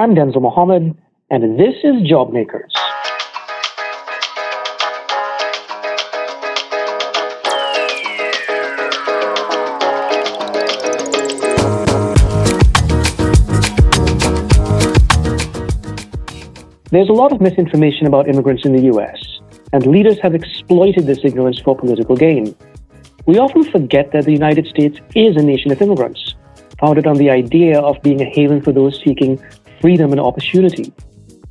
I'm Denzil Mohammed, and this is JobMakers. There's a lot of misinformation about immigrants in the U.S., and leaders have exploited this ignorance for political gain. We often forget that the United States is a nation of immigrants, founded on the idea of being a haven for those seeking freedom and opportunity.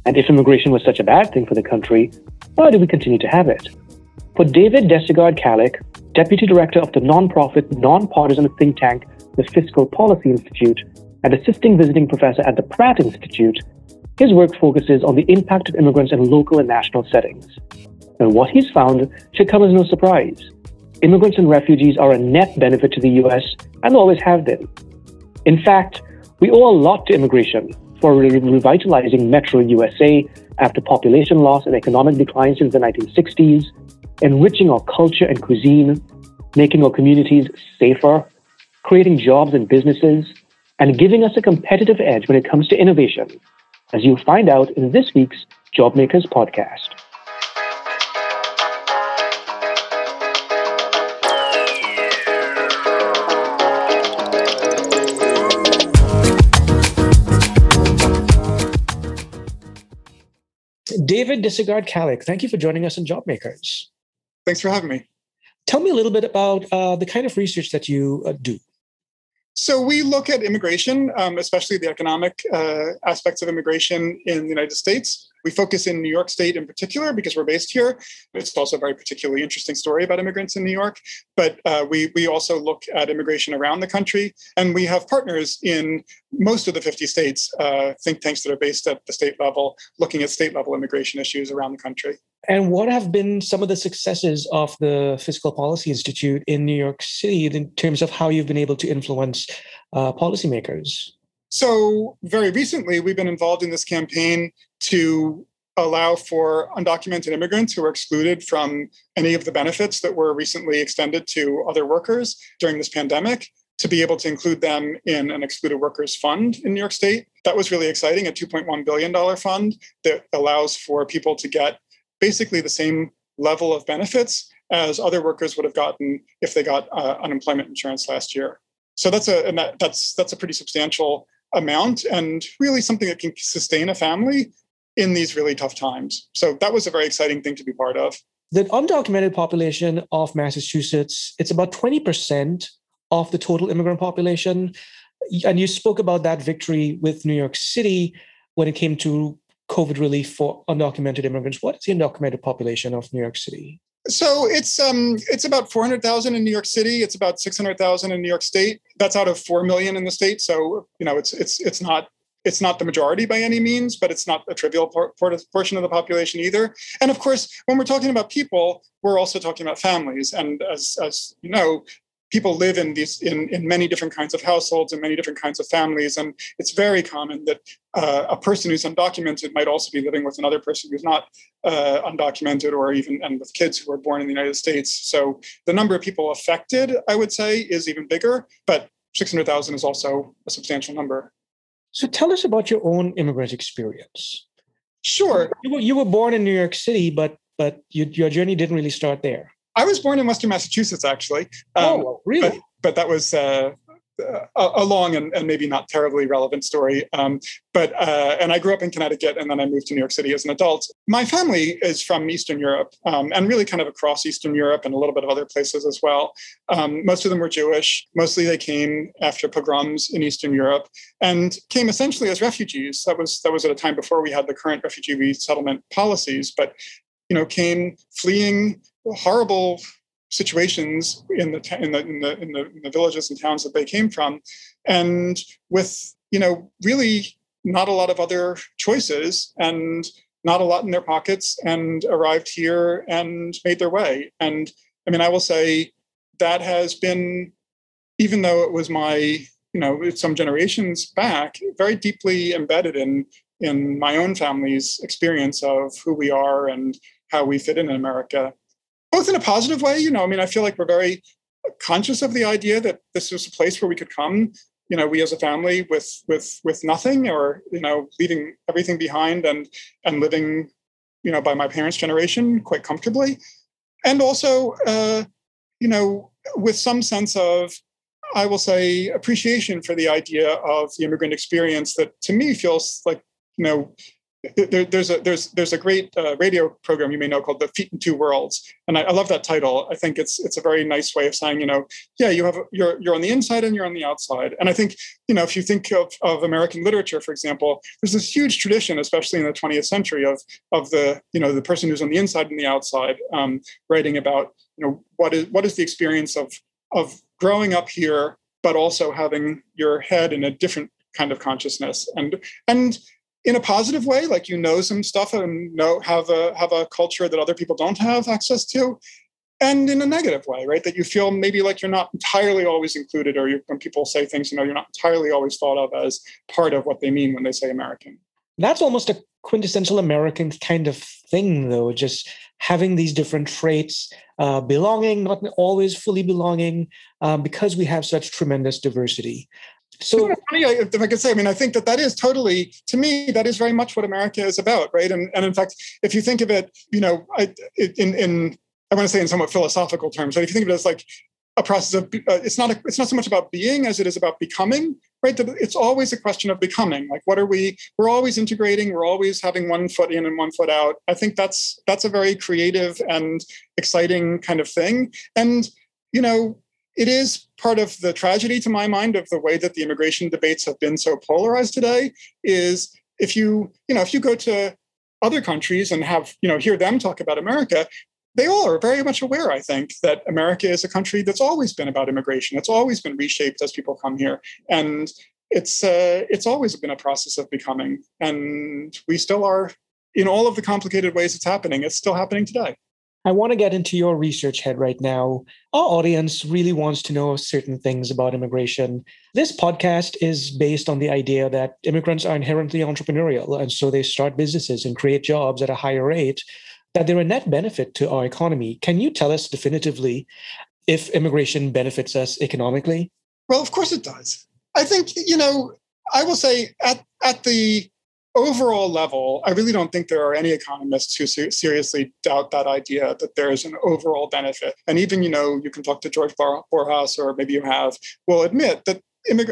And if immigration was such a bad thing for the country, why do we continue to have it? For David Dyssegaard Kallick, Deputy Director of the nonprofit, nonpartisan think tank, the Fiscal Policy Institute, and Assisting Visiting Professor at the Pratt Institute, his work focuses on the impact of immigrants in local and national settings. And what he's found should come as no surprise. Immigrants and refugees are a net benefit to the U.S. and always have been. In fact, we owe a lot to immigration for revitalizing Metro USA after population loss and economic decline since the 1960s, enriching our culture and cuisine, making our communities safer, creating jobs and businesses, and giving us a competitive edge when it comes to innovation, as you'll find out in this week's JobMakers podcast. David Dyssegaard Kallick, thank you for joining us on JobMakers. Thanks for having me. Tell me a little bit about the kind of research that you do. So we look at immigration, especially the economic aspects of immigration in the United States. We focus in New York State in particular because we're based here. It's also a very particularly interesting story about immigrants in New York. But we also look at immigration around the country. And we have partners in most of the 50 states, think tanks that are based at the state level, looking at state level immigration issues around the country. And what have been some of the successes of the Fiscal Policy Institute in New York City in terms of how you've been able to influence policymakers? So very recently, we've been involved in this campaign to allow for undocumented immigrants who were excluded from any of the benefits that were recently extended to other workers during this pandemic, to be able to include them in an excluded workers fund in New York State. That was really exciting, a $2.1 billion fund that allows for people to get basically the same level of benefits as other workers would have gotten if they got unemployment insurance last year. So that's a pretty substantial amount and really something that can sustain a family in these really tough times. So that was a very exciting thing to be part of. The undocumented population of Massachusetts, it's about 20% of the total immigrant population. And you spoke about that victory with New York City when it came to COVID relief for undocumented immigrants. What is the undocumented population of New York City? So it's about 400,000 in New York City. It's about 600,000 in New York State. That's out of 4 million in the state. So it's not the majority by any means, but it's not a trivial portion of the population either. And of course, when we're talking about people, we're also talking about families. And as you know, people live in these in many different kinds of households and many different kinds of families. And it's very common that a person who's undocumented might also be living with another person who's not undocumented, or even and with kids who were born in the United States. So the number of people affected, I would say, is even bigger, but 600,000 is also a substantial number. So tell us about your own immigrant experience. Sure. You were born in New York City, but your journey didn't really start there. I was born in Western Massachusetts, actually. Oh, really? But that was a long and maybe not terribly relevant story. And I grew up in Connecticut, and then I moved to New York City as an adult. My family is from Eastern Europe, and really kind of across Eastern Europe and a little bit of other places as well. Most of them were Jewish. Mostly they came after pogroms in Eastern Europe and came essentially as refugees. That was at a time before we had the current refugee resettlement policies, but came fleeing horrible situations in the villages and towns that they came from, and with really not a lot of other choices and not a lot in their pockets, and arrived here and made their way. And I will say that has been, even though it was my some generations back, very deeply embedded in my own family's experience of who we are and how we fit in America. Both in a positive way, I feel like we're very conscious of the idea that this was a place where we could come you know, we as a family with nothing, or, you know, leaving everything behind and living, you know, by my parents' generation quite comfortably. And also, you know, with some sense of, I will say, appreciation for the idea of the immigrant experience that to me feels like, you know, there's a great radio program you may know called the Feet in Two Worlds, and I love that title. I think it's a very nice way of saying, you know, yeah, you're on the inside and you're on the outside. And I think, you know, if you think of American literature, for example, there's this huge tradition, especially in the 20th century, of the, you know, the person who's on the inside and the outside, writing about, you know, what is the experience of growing up here, but also having your head in a different kind of consciousness and in a positive way, like, you know, some stuff and have a culture that other people don't have access to, and in a negative way, right? That you feel maybe like you're not entirely always included, or when people say things, you know, you're not entirely always thought of as part of what they mean when they say American. That's almost a quintessential American kind of thing, though, just having these different traits, belonging, not always fully belonging, because we have such tremendous diversity. So funny, if I could say, I mean, I think that is totally, to me, that is very much what America is about, right? And in fact, if you think of it, you know, I want to say in somewhat philosophical terms, but if you think of it as like a process of, it's not so much about being as it is about becoming, right? It's always a question of becoming. Like, what are we? We're always integrating. We're always having one foot in and one foot out. I think that's a very creative and exciting kind of thing, and, you know, it is part of the tragedy, to my mind, of the way that the immigration debates have been so polarized today. Is if you go to other countries and hear them talk about America, they all are very much aware, I think, that America is a country that's always been about immigration. It's always been reshaped as people come here, and it's always been a process of becoming. And we still are, in all of the complicated ways it's happening, it's still happening today. I want to get into your research head right now. Our audience really wants to know certain things about immigration. This podcast is based on the idea that immigrants are inherently entrepreneurial, and so they start businesses and create jobs at a higher rate, that they're a net benefit to our economy. Can you tell us definitively if immigration benefits us economically? Well, of course it does. I think, you know, I will say at the overall level, I really don't think there are any economists who seriously doubt that idea that there is an overall benefit. And even, you know, you can talk to George Borjas, or maybe you have, will admit that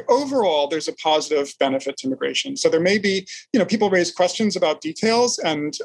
overall there's a positive benefit to immigration. So there may be, you know, people raise questions about details and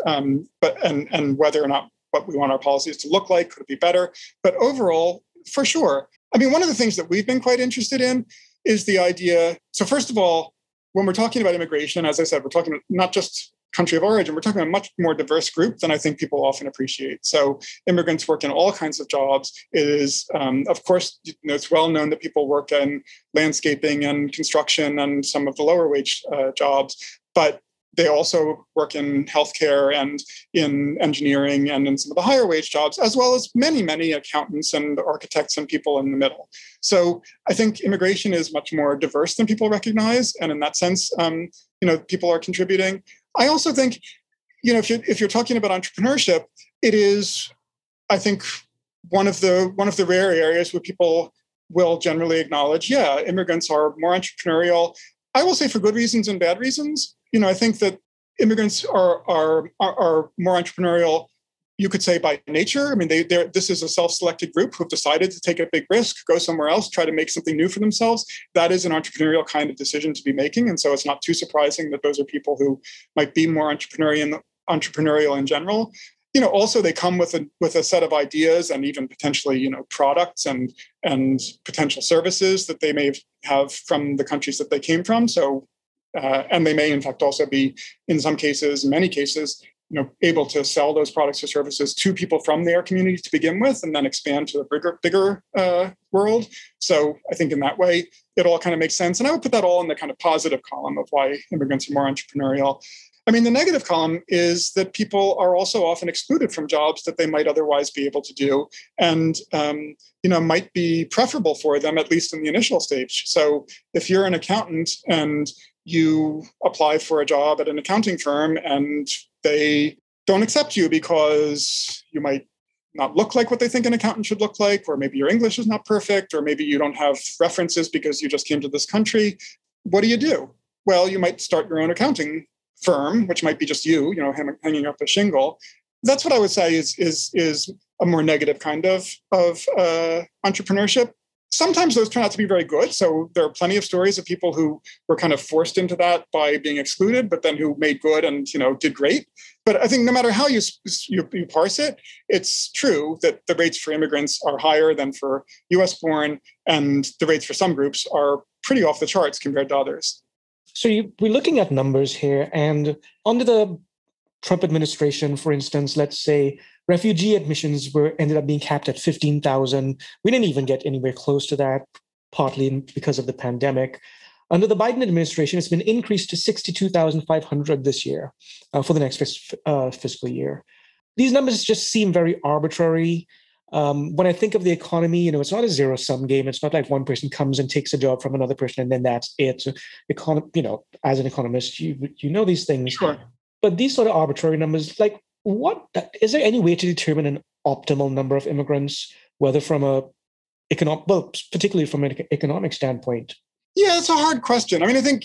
whether or not what we want our policies to look like, could it be better? But overall, for sure. I mean, one of the things that we've been quite interested in is the idea. So first of all, when we're talking about immigration, as I said, we're talking not just country of origin, we're talking about a much more diverse group than I think people often appreciate. So immigrants work in all kinds of jobs. It is, of course, you know, it's well known that people work in landscaping and construction and some of the lower wage jobs, but they also work in healthcare and in engineering and in some of the higher wage jobs, as well as many, many accountants and architects and people in the middle. So I think immigration is much more diverse than people recognize. And in that sense, you know, people are contributing. I also think, you know, if you're talking about entrepreneurship, it is, I think, one of the rare areas where people will generally acknowledge, yeah, immigrants are more entrepreneurial. I will say for good reasons and bad reasons. You know, I think that immigrants are more entrepreneurial, you could say, by nature. I mean, this is a self-selected group who've decided to take a big risk, go somewhere else, try to make something new for themselves. That is an entrepreneurial kind of decision to be making. And so it's not too surprising that those are people who might be more entrepreneurial in general. You know, also they come with a set of ideas and even potentially, you know, products and potential services that they may have from the countries that they came from. So, and they may, in fact, also be, in many cases, you know, able to sell those products or services to people from their community to begin with, and then expand to the bigger world. So I think in that way, it all kind of makes sense. And I would put that all in the kind of positive column of why immigrants are more entrepreneurial. I mean, the negative column is that people are also often excluded from jobs that they might otherwise be able to do and, you know, might be preferable for them, at least in the initial stage. So if you're an accountant and you apply for a job at an accounting firm and they don't accept you because you might not look like what they think an accountant should look like, or maybe your English is not perfect, or maybe you don't have references because you just came to this country. What do? Well, you might start your own accounting firm, which might be just you hanging up a shingle. That's what I would say is a more negative kind of entrepreneurship. Sometimes those turn out to be very good. So there are plenty of stories of people who were kind of forced into that by being excluded, but then who made good and did great. But I think no matter how you parse it, it's true that the rates for immigrants are higher than for U.S.-born, and the rates for some groups are pretty off the charts compared to others. So we're looking at numbers here, and under the Trump administration, for instance, let's say refugee admissions ended up being capped at 15,000. We didn't even get anywhere close to that, partly because of the pandemic. Under the Biden administration, it's been increased to 62,500 this year for the next fiscal year. These numbers just seem very arbitrary. When I think of the economy, it's not a zero-sum game. It's not like one person comes and takes a job from another person and then that's it. So, as an economist, you know these things. Sure. But these sort of arbitrary numbers, like is there any way to determine an optimal number of immigrants, whether from particularly from an economic standpoint? Yeah, it's a hard question. I mean, I think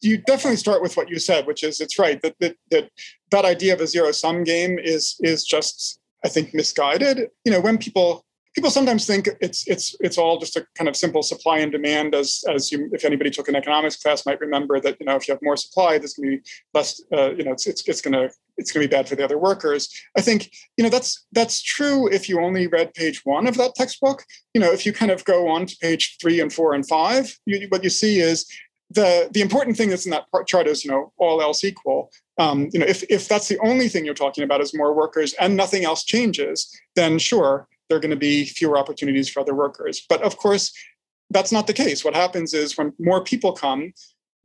you definitely start with what you said, which is it's right that idea of a zero-sum game is just, I think, misguided. When people sometimes think it's all just a kind of simple supply and demand, as if anybody took an economics class might remember that, if you have more supply, there's going to be less, it's going to be bad for the other workers. I think, that's true if you only read page 1 of that textbook. If you kind of go on to page 3 and 4 and 5, what you see is the important thing that's in that chart is, all else equal. If that's the only thing you're talking about is more workers and nothing else changes, then sure, there are going to be fewer opportunities for other workers. But of course, that's not the case. What happens is when more people come,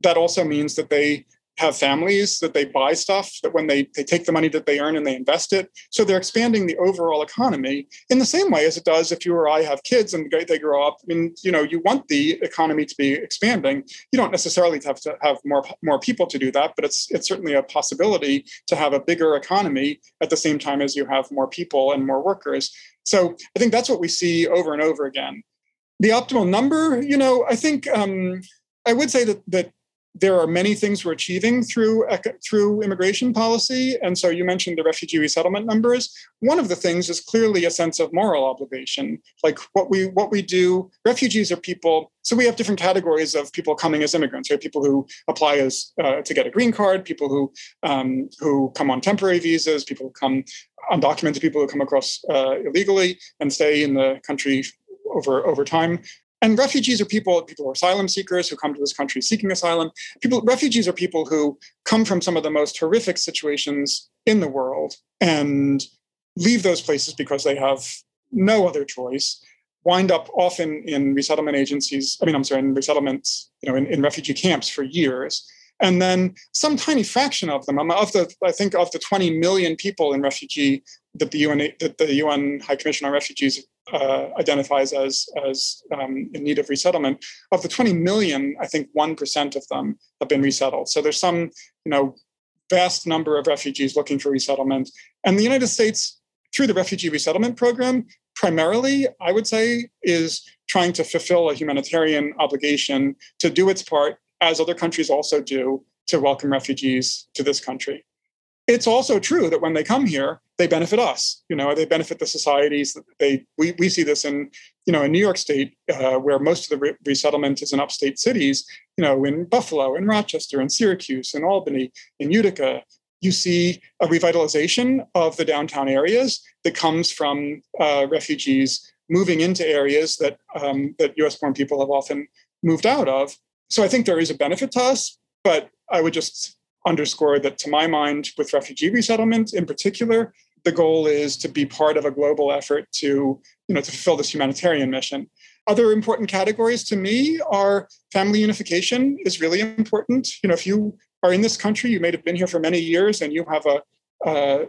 that also means that they have families, that they buy stuff, that when they take the money that they earn and they invest it. So they're expanding the overall economy in the same way as it does if you or I have kids and they grow up. I mean, you want the economy to be expanding. You don't necessarily have to have more people to do that, but it's certainly a possibility to have a bigger economy at the same time as you have more people and more workers. So I think that's what we see over and over again. The optimal number, I think I would say that there are many things we're achieving through immigration policy. And so you mentioned the refugee resettlement numbers. One of the things is clearly a sense of moral obligation, like what we do. Refugees are people. So we have different categories of people coming as immigrants, right? People who apply as to get a green card, people who come on temporary visas, people who come undocumented, people who come across illegally and stay in the country over time. And refugees are people who are asylum seekers who come to this country seeking asylum. Refugees are people who come from some of the most horrific situations in the world and leave those places because they have no other choice, wind up often in resettlement in refugee camps for years. And then some tiny fraction of them, of the 20 million people in refugee that the UN High Commission on Refugees identifies as in need of resettlement, of the 20 million, I think 1% of them have been resettled. So there's some, vast number of refugees looking for resettlement. And the United States, through the refugee resettlement program, primarily, I would say, is trying to fulfill a humanitarian obligation to do its part, as other countries also do, to welcome refugees to this country. It's also true that when they come here, they benefit us. They benefit the societies. We see this in, in New York State, where most of the resettlement is in upstate cities. In Buffalo, in Rochester, in Syracuse, in Albany, in Utica. You see a revitalization of the downtown areas that comes from refugees moving into areas that U.S.-born people have often moved out of. So I think there is a benefit to us, but I would just underscore that, to my mind, with refugee resettlement in particular, the goal is to be part of a global effort to fulfill this humanitarian mission. Other important categories to me are family unification is really important. If you are in this country, you may have been here for many years, and you have a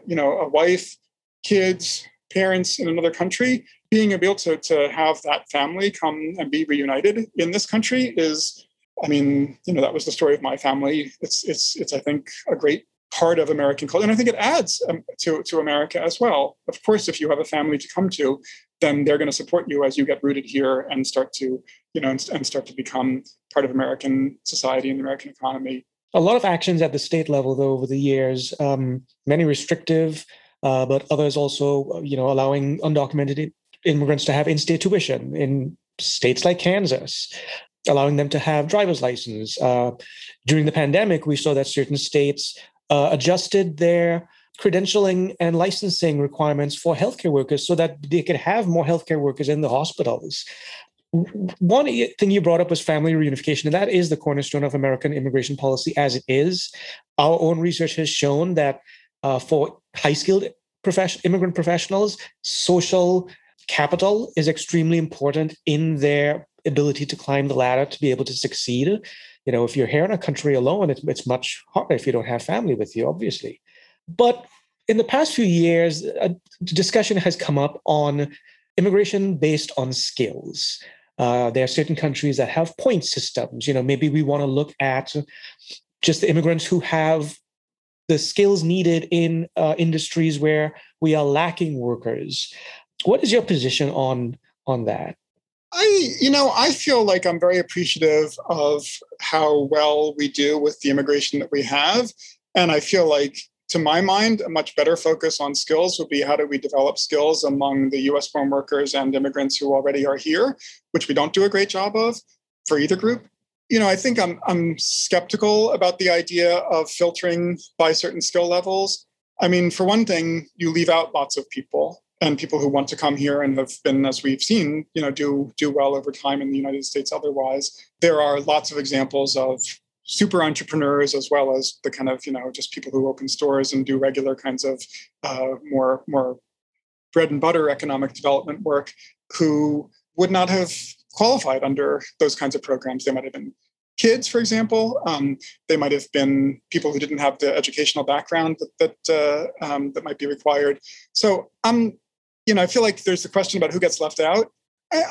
wife, kids, parents in another country. Being able to have that family come and be reunited in this country is. That was the story of my family. It's I think, a great part of American culture. And I think it adds to America as well. Of course, if you have a family to come to, then they're going to support you as you get rooted here and start to, you know, and start to become part of American society and the American economy. A lot of actions at the state level, though, over the years, many restrictive, but others also, you know, allowing undocumented immigrants to have in-state tuition in states like Kansas, allowing them to have driver's license. During the pandemic, we saw that certain states adjusted their credentialing and licensing requirements for healthcare workers so that they could have more healthcare workers in the hospitals. One thing you brought up was family reunification, and that is the cornerstone of American immigration policy as it is. Our own research has shown that for high-skilled immigrant professionals, social capital is extremely important in their ability to climb the ladder, to be able to succeed. You know, if you're here in a country alone, it's much harder if you don't have family with you, obviously. But in the past few years, a discussion has come up on immigration based on skills. There are certain countries that have point systems. You know, maybe we want to look at just the immigrants who have the skills needed in industries where we are lacking workers. What is your position on that? I feel like I'm very appreciative of how well we do with the immigration that we have. And I feel like, to my mind, a much better focus on skills would be how do we develop skills among the U.S. born workers and immigrants who already are here, which we don't do a great job of for either group. You know, I think I'm skeptical about the idea of filtering by certain skill levels. I mean, for one thing, you leave out lots of people. And people who want to come here and have been, as we've seen, you know, do well over time in the United States otherwise. There are lots of examples of super entrepreneurs as well as the kind of, you know, just people who open stores and do regular kinds of more bread and butter economic development work who would not have qualified under those kinds of programs. They might have been kids, for example. They might have been people who didn't have the educational background that might be required. So you know, I feel like there's the question about who gets left out.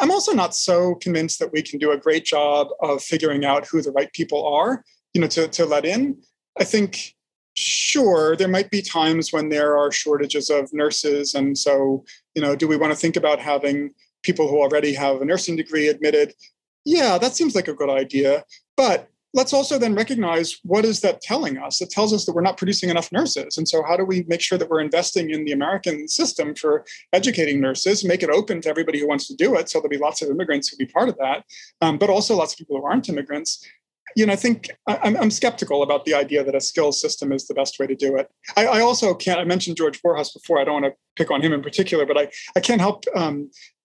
I'm also not so convinced that we can do a great job of figuring out who the right people are, you know, to let in. I think, sure, there might be times when there are shortages of nurses. And so, you know, do we want to think about having people who already have a nursing degree admitted? Yeah, that seems like a good idea. But let's also then recognize, what is that telling us? It tells us that we're not producing enough nurses. And so how do we make sure that we're investing in the American system for educating nurses, make it open to everybody who wants to do it? So there'll be lots of immigrants who'll be part of that, but also lots of people who aren't immigrants. You know, I think I'm skeptical about the idea that a skills system is the best way to do it. I also can't, I mentioned George Borjas before, I don't want to pick on him in particular, but I can't help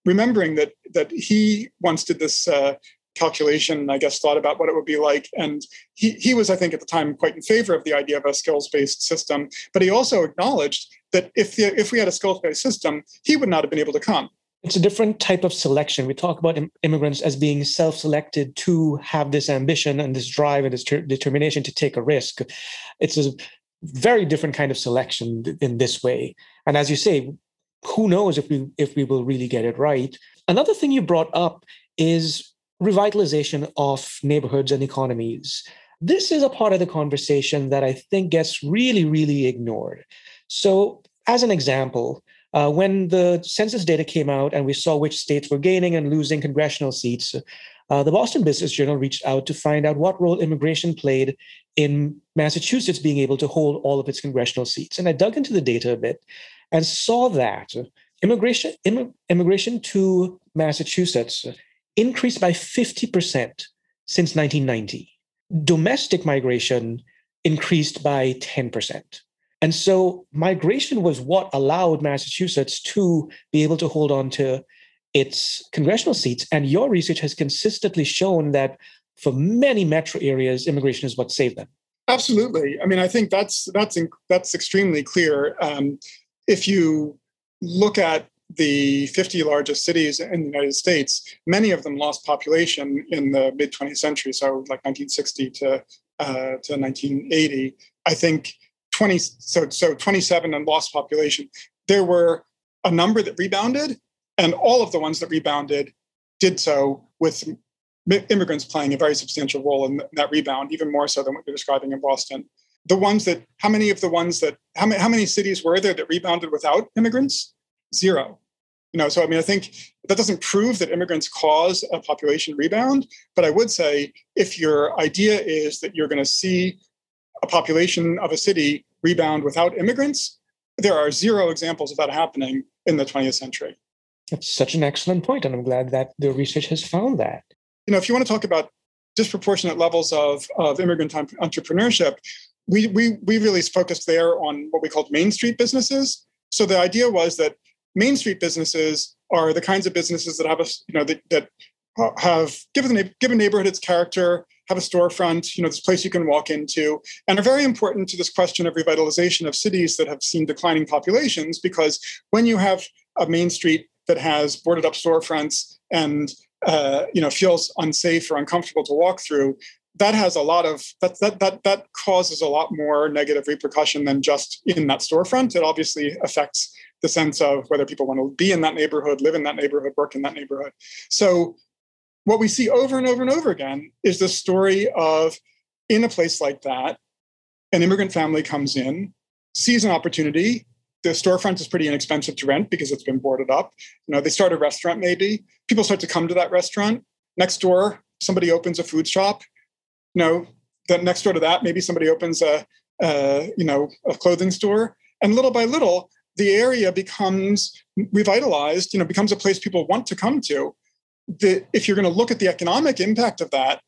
remembering that he once did this calculation, I guess, thought about what it would be like. And he was, I think, at the time quite in favor of the idea of a skills-based system. But he also acknowledged that if we had a skills-based system, he would not have been able to come. It's a different type of selection. We talk about immigrants as being self-selected to have this ambition and this drive and this determination to take a risk. It's a very different kind of selection in this way. And as you say, who knows if we will really get it right. Another thing you brought up is revitalization of neighborhoods and economies. This is a part of the conversation that I think gets really, really ignored. So as an example, when the census data came out and we saw which states were gaining and losing congressional seats, the Boston Business Journal reached out to find out what role immigration played in Massachusetts being able to hold all of its congressional seats. And I dug into the data a bit and saw that immigration to Massachusetts increased by 50% since 1990. Domestic migration increased by 10%. And so migration was what allowed Massachusetts to be able to hold on to its congressional seats. And your research has consistently shown that for many metro areas, immigration is what saved them. Absolutely. I mean, I think that's extremely clear. If you look at the 50 largest cities in the United States, many of them lost population in the mid-20th century, so like 1960 to 1980. I think 27 and lost population. There were a number that rebounded, and all of the ones that rebounded did so with immigrants playing a very substantial role in that rebound, even more so than what you're describing in Boston. the ones that, how many cities were there that rebounded without immigrants? Zero. You know, so I mean, I think that doesn't prove that immigrants cause a population rebound, but I would say if your idea is that you're going to see a population of a city rebound without immigrants, there are zero examples of that happening in the 20th century. That's such an excellent point, and I'm glad that the research has found that. You know, if you want to talk about disproportionate levels of immigrant entrepreneurship, we really focused there on what we called Main Street businesses. So the idea was that Main Street businesses are the kinds of businesses that have a, you know, that have given neighborhood its character, have a storefront, you know, this place you can walk into, and are very important to this question of revitalization of cities that have seen declining populations, because when you have a Main Street that has boarded up storefronts and you know, feels unsafe or uncomfortable to walk through, that has a lot of that causes a lot more negative repercussion than just in that storefront. It obviously affects the sense of whether people want to be in that neighborhood, live in that neighborhood, work in that neighborhood. So what we see over and over and over again is the story of, in a place like that, an immigrant family comes in, sees an opportunity. The storefront is pretty inexpensive to rent because it's been boarded up. You know, they start a restaurant maybe. People start to come to that restaurant. Next door, somebody opens a food shop. You know, then next door to that, maybe somebody opens a clothing store. And little by little, the area becomes revitalized, you know, becomes a place people want to come to. If you're going to look at the economic impact of that,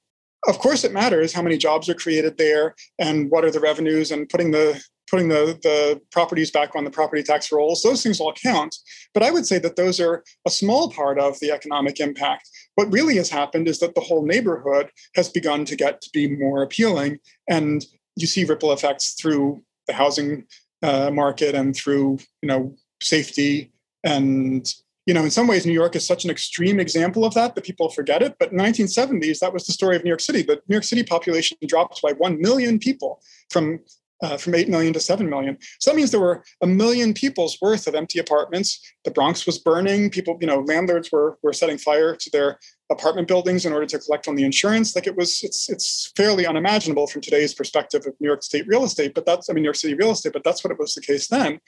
of course it matters how many jobs are created there and what are the revenues and putting the properties back on the property tax rolls. Those things all count. But I would say that those are a small part of the economic impact. What really has happened is that the whole neighborhood has begun to get to be more appealing. And you see ripple effects through the housing market and through, you know, safety. And, you know, in some ways, New York is such an extreme example of that people forget it. But in the 1970s, that was the story of New York City. The New York City population dropped by 1 million people from 8 million to 7 million. So that means there were 1 million people's worth of empty apartments. The Bronx was burning. People, you know, landlords were setting fire to their apartment buildings in order to collect on the insurance. Like it's fairly unimaginable from today's perspective of New York State real estate, New York City real estate, but that's what it was the case then.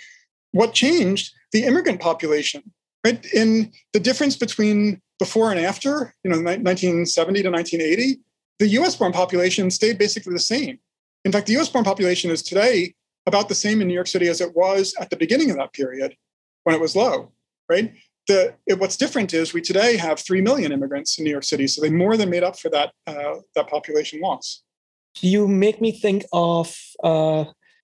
What changed? The immigrant population, right? In the difference between before and after, you know, 1970 to 1980, the US-born population stayed basically the same. In fact, the U.S.-born population is today about the same in New York City as it was at the beginning of that period when it was low, right? What's different is we today have 3 million immigrants in New York City, so they more than made up for that population loss. You make me think of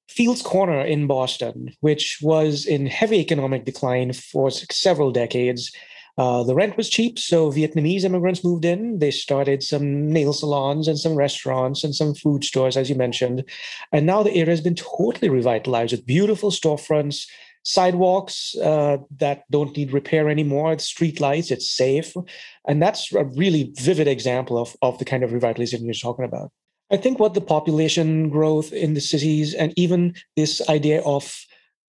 Fields Corner in Boston, which was in heavy economic decline for several decades. The rent was cheap, so Vietnamese immigrants moved in. They started some nail salons and some restaurants and some food stores, as you mentioned. And now the area has been totally revitalized with beautiful storefronts, sidewalks that don't need repair anymore, it's street lights, it's safe. And that's a really vivid example of the kind of revitalization you're talking about. I think what the population growth in the cities and even this idea of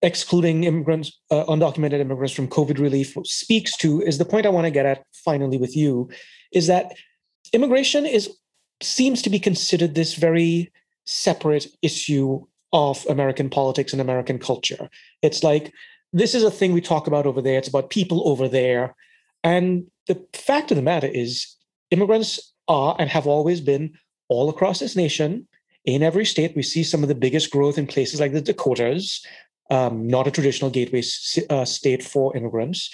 excluding immigrants, undocumented immigrants from COVID relief speaks to is the point I want to get at finally with you, is that immigration seems to be considered this very separate issue of American politics and American culture. It's like, this is a thing we talk about over there. It's about people over there. And the fact of the matter is immigrants are and have always been all across this nation. In every state, we see some of the biggest growth in places like the Dakotas, not a traditional gateway state for immigrants.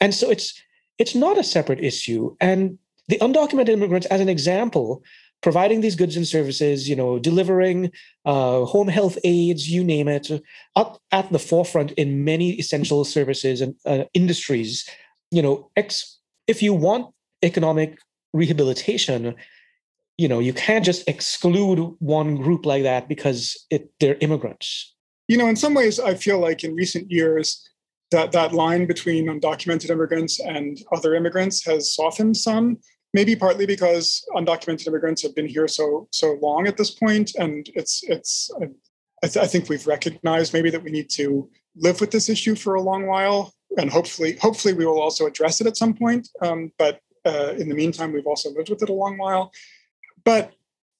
And so it's not a separate issue. And the undocumented immigrants, as an example, providing these goods and services, you know, delivering home health aides, you name it, up at the forefront in many essential services and industries, you know, if you want economic rehabilitation, you know, you can't just exclude one group like that because they're immigrants. You know, in some ways, I feel like in recent years that line between undocumented immigrants and other immigrants has softened some, maybe partly because undocumented immigrants have been here so long at this point. And I think we've recognized maybe that we need to live with this issue for a long while. And hopefully we will also address it at some point. But in the meantime, we've also lived with it a long while. But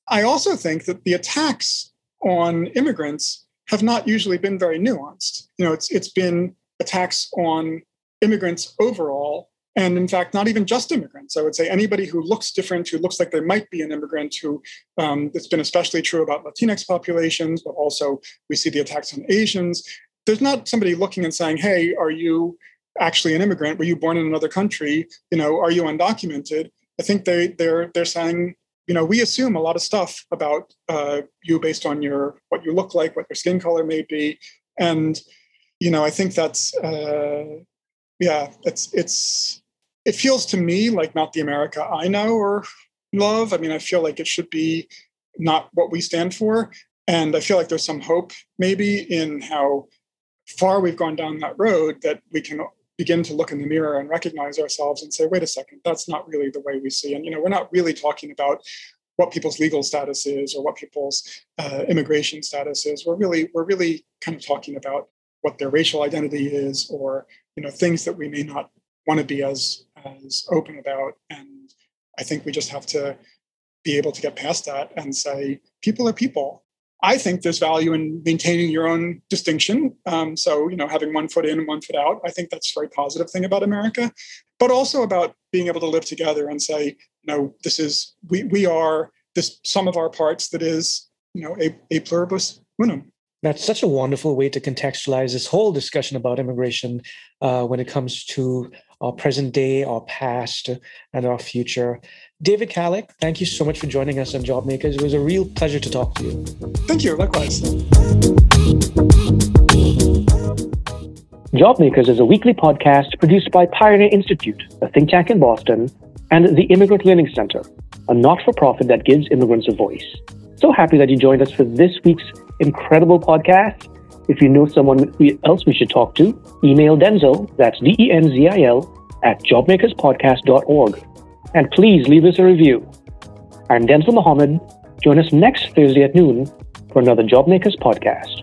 I also think that the attacks on immigrants have not usually been very nuanced. You know, it's been attacks on immigrants overall, and in fact, not even just immigrants. I would say anybody who looks different, who looks like they might be an immigrant, who it's been especially true about Latinx populations, but also we see the attacks on Asians. There's not somebody looking and saying, hey, are you actually an immigrant? Were you born in another country? You know, are you undocumented? I think they're saying, you know, we assume a lot of stuff about you based on what you look like, what your skin color may be. And, you know, I think that's, it feels to me like not the America I know or love. I mean, I feel like it should be not what we stand for. And I feel like there's some hope maybe in how far we've gone down that road that we can begin to look in the mirror and recognize ourselves and say, wait a second, that's not really the way we see. And, you know, we're not really talking about what people's legal status is or what people's immigration status is. We're really kind of talking about what their racial identity is, or, you know, things that we may not want to be as open about. And I think we just have to be able to get past that and say, people are people. I think there's value in maintaining your own distinction. So, you know, having one foot in and one foot out, I think that's a very positive thing about America, but also about being able to live together and say, no, this is, we are this sum of our parts that is, you know, a pluribus unum. That's such a wonderful way to contextualize this whole discussion about immigration when it comes to our present day, our past, and our future. David Kallick, thank you so much for joining us on JobMakers. It was a real pleasure to talk to you. Thank you. Likewise. JobMakers is a weekly podcast produced by Pioneer Institute, a think tank in Boston, and the Immigrant Learning Center, a not-for-profit that gives immigrants a voice. So happy that you joined us for this week's incredible podcast. If you know someone else we should talk to, email Denzil, that's DENZIL, @jobmakerspodcast.org. And please leave us a review. I'm Denzil Mohammed. Join us next Thursday at noon for another JobMakers podcast.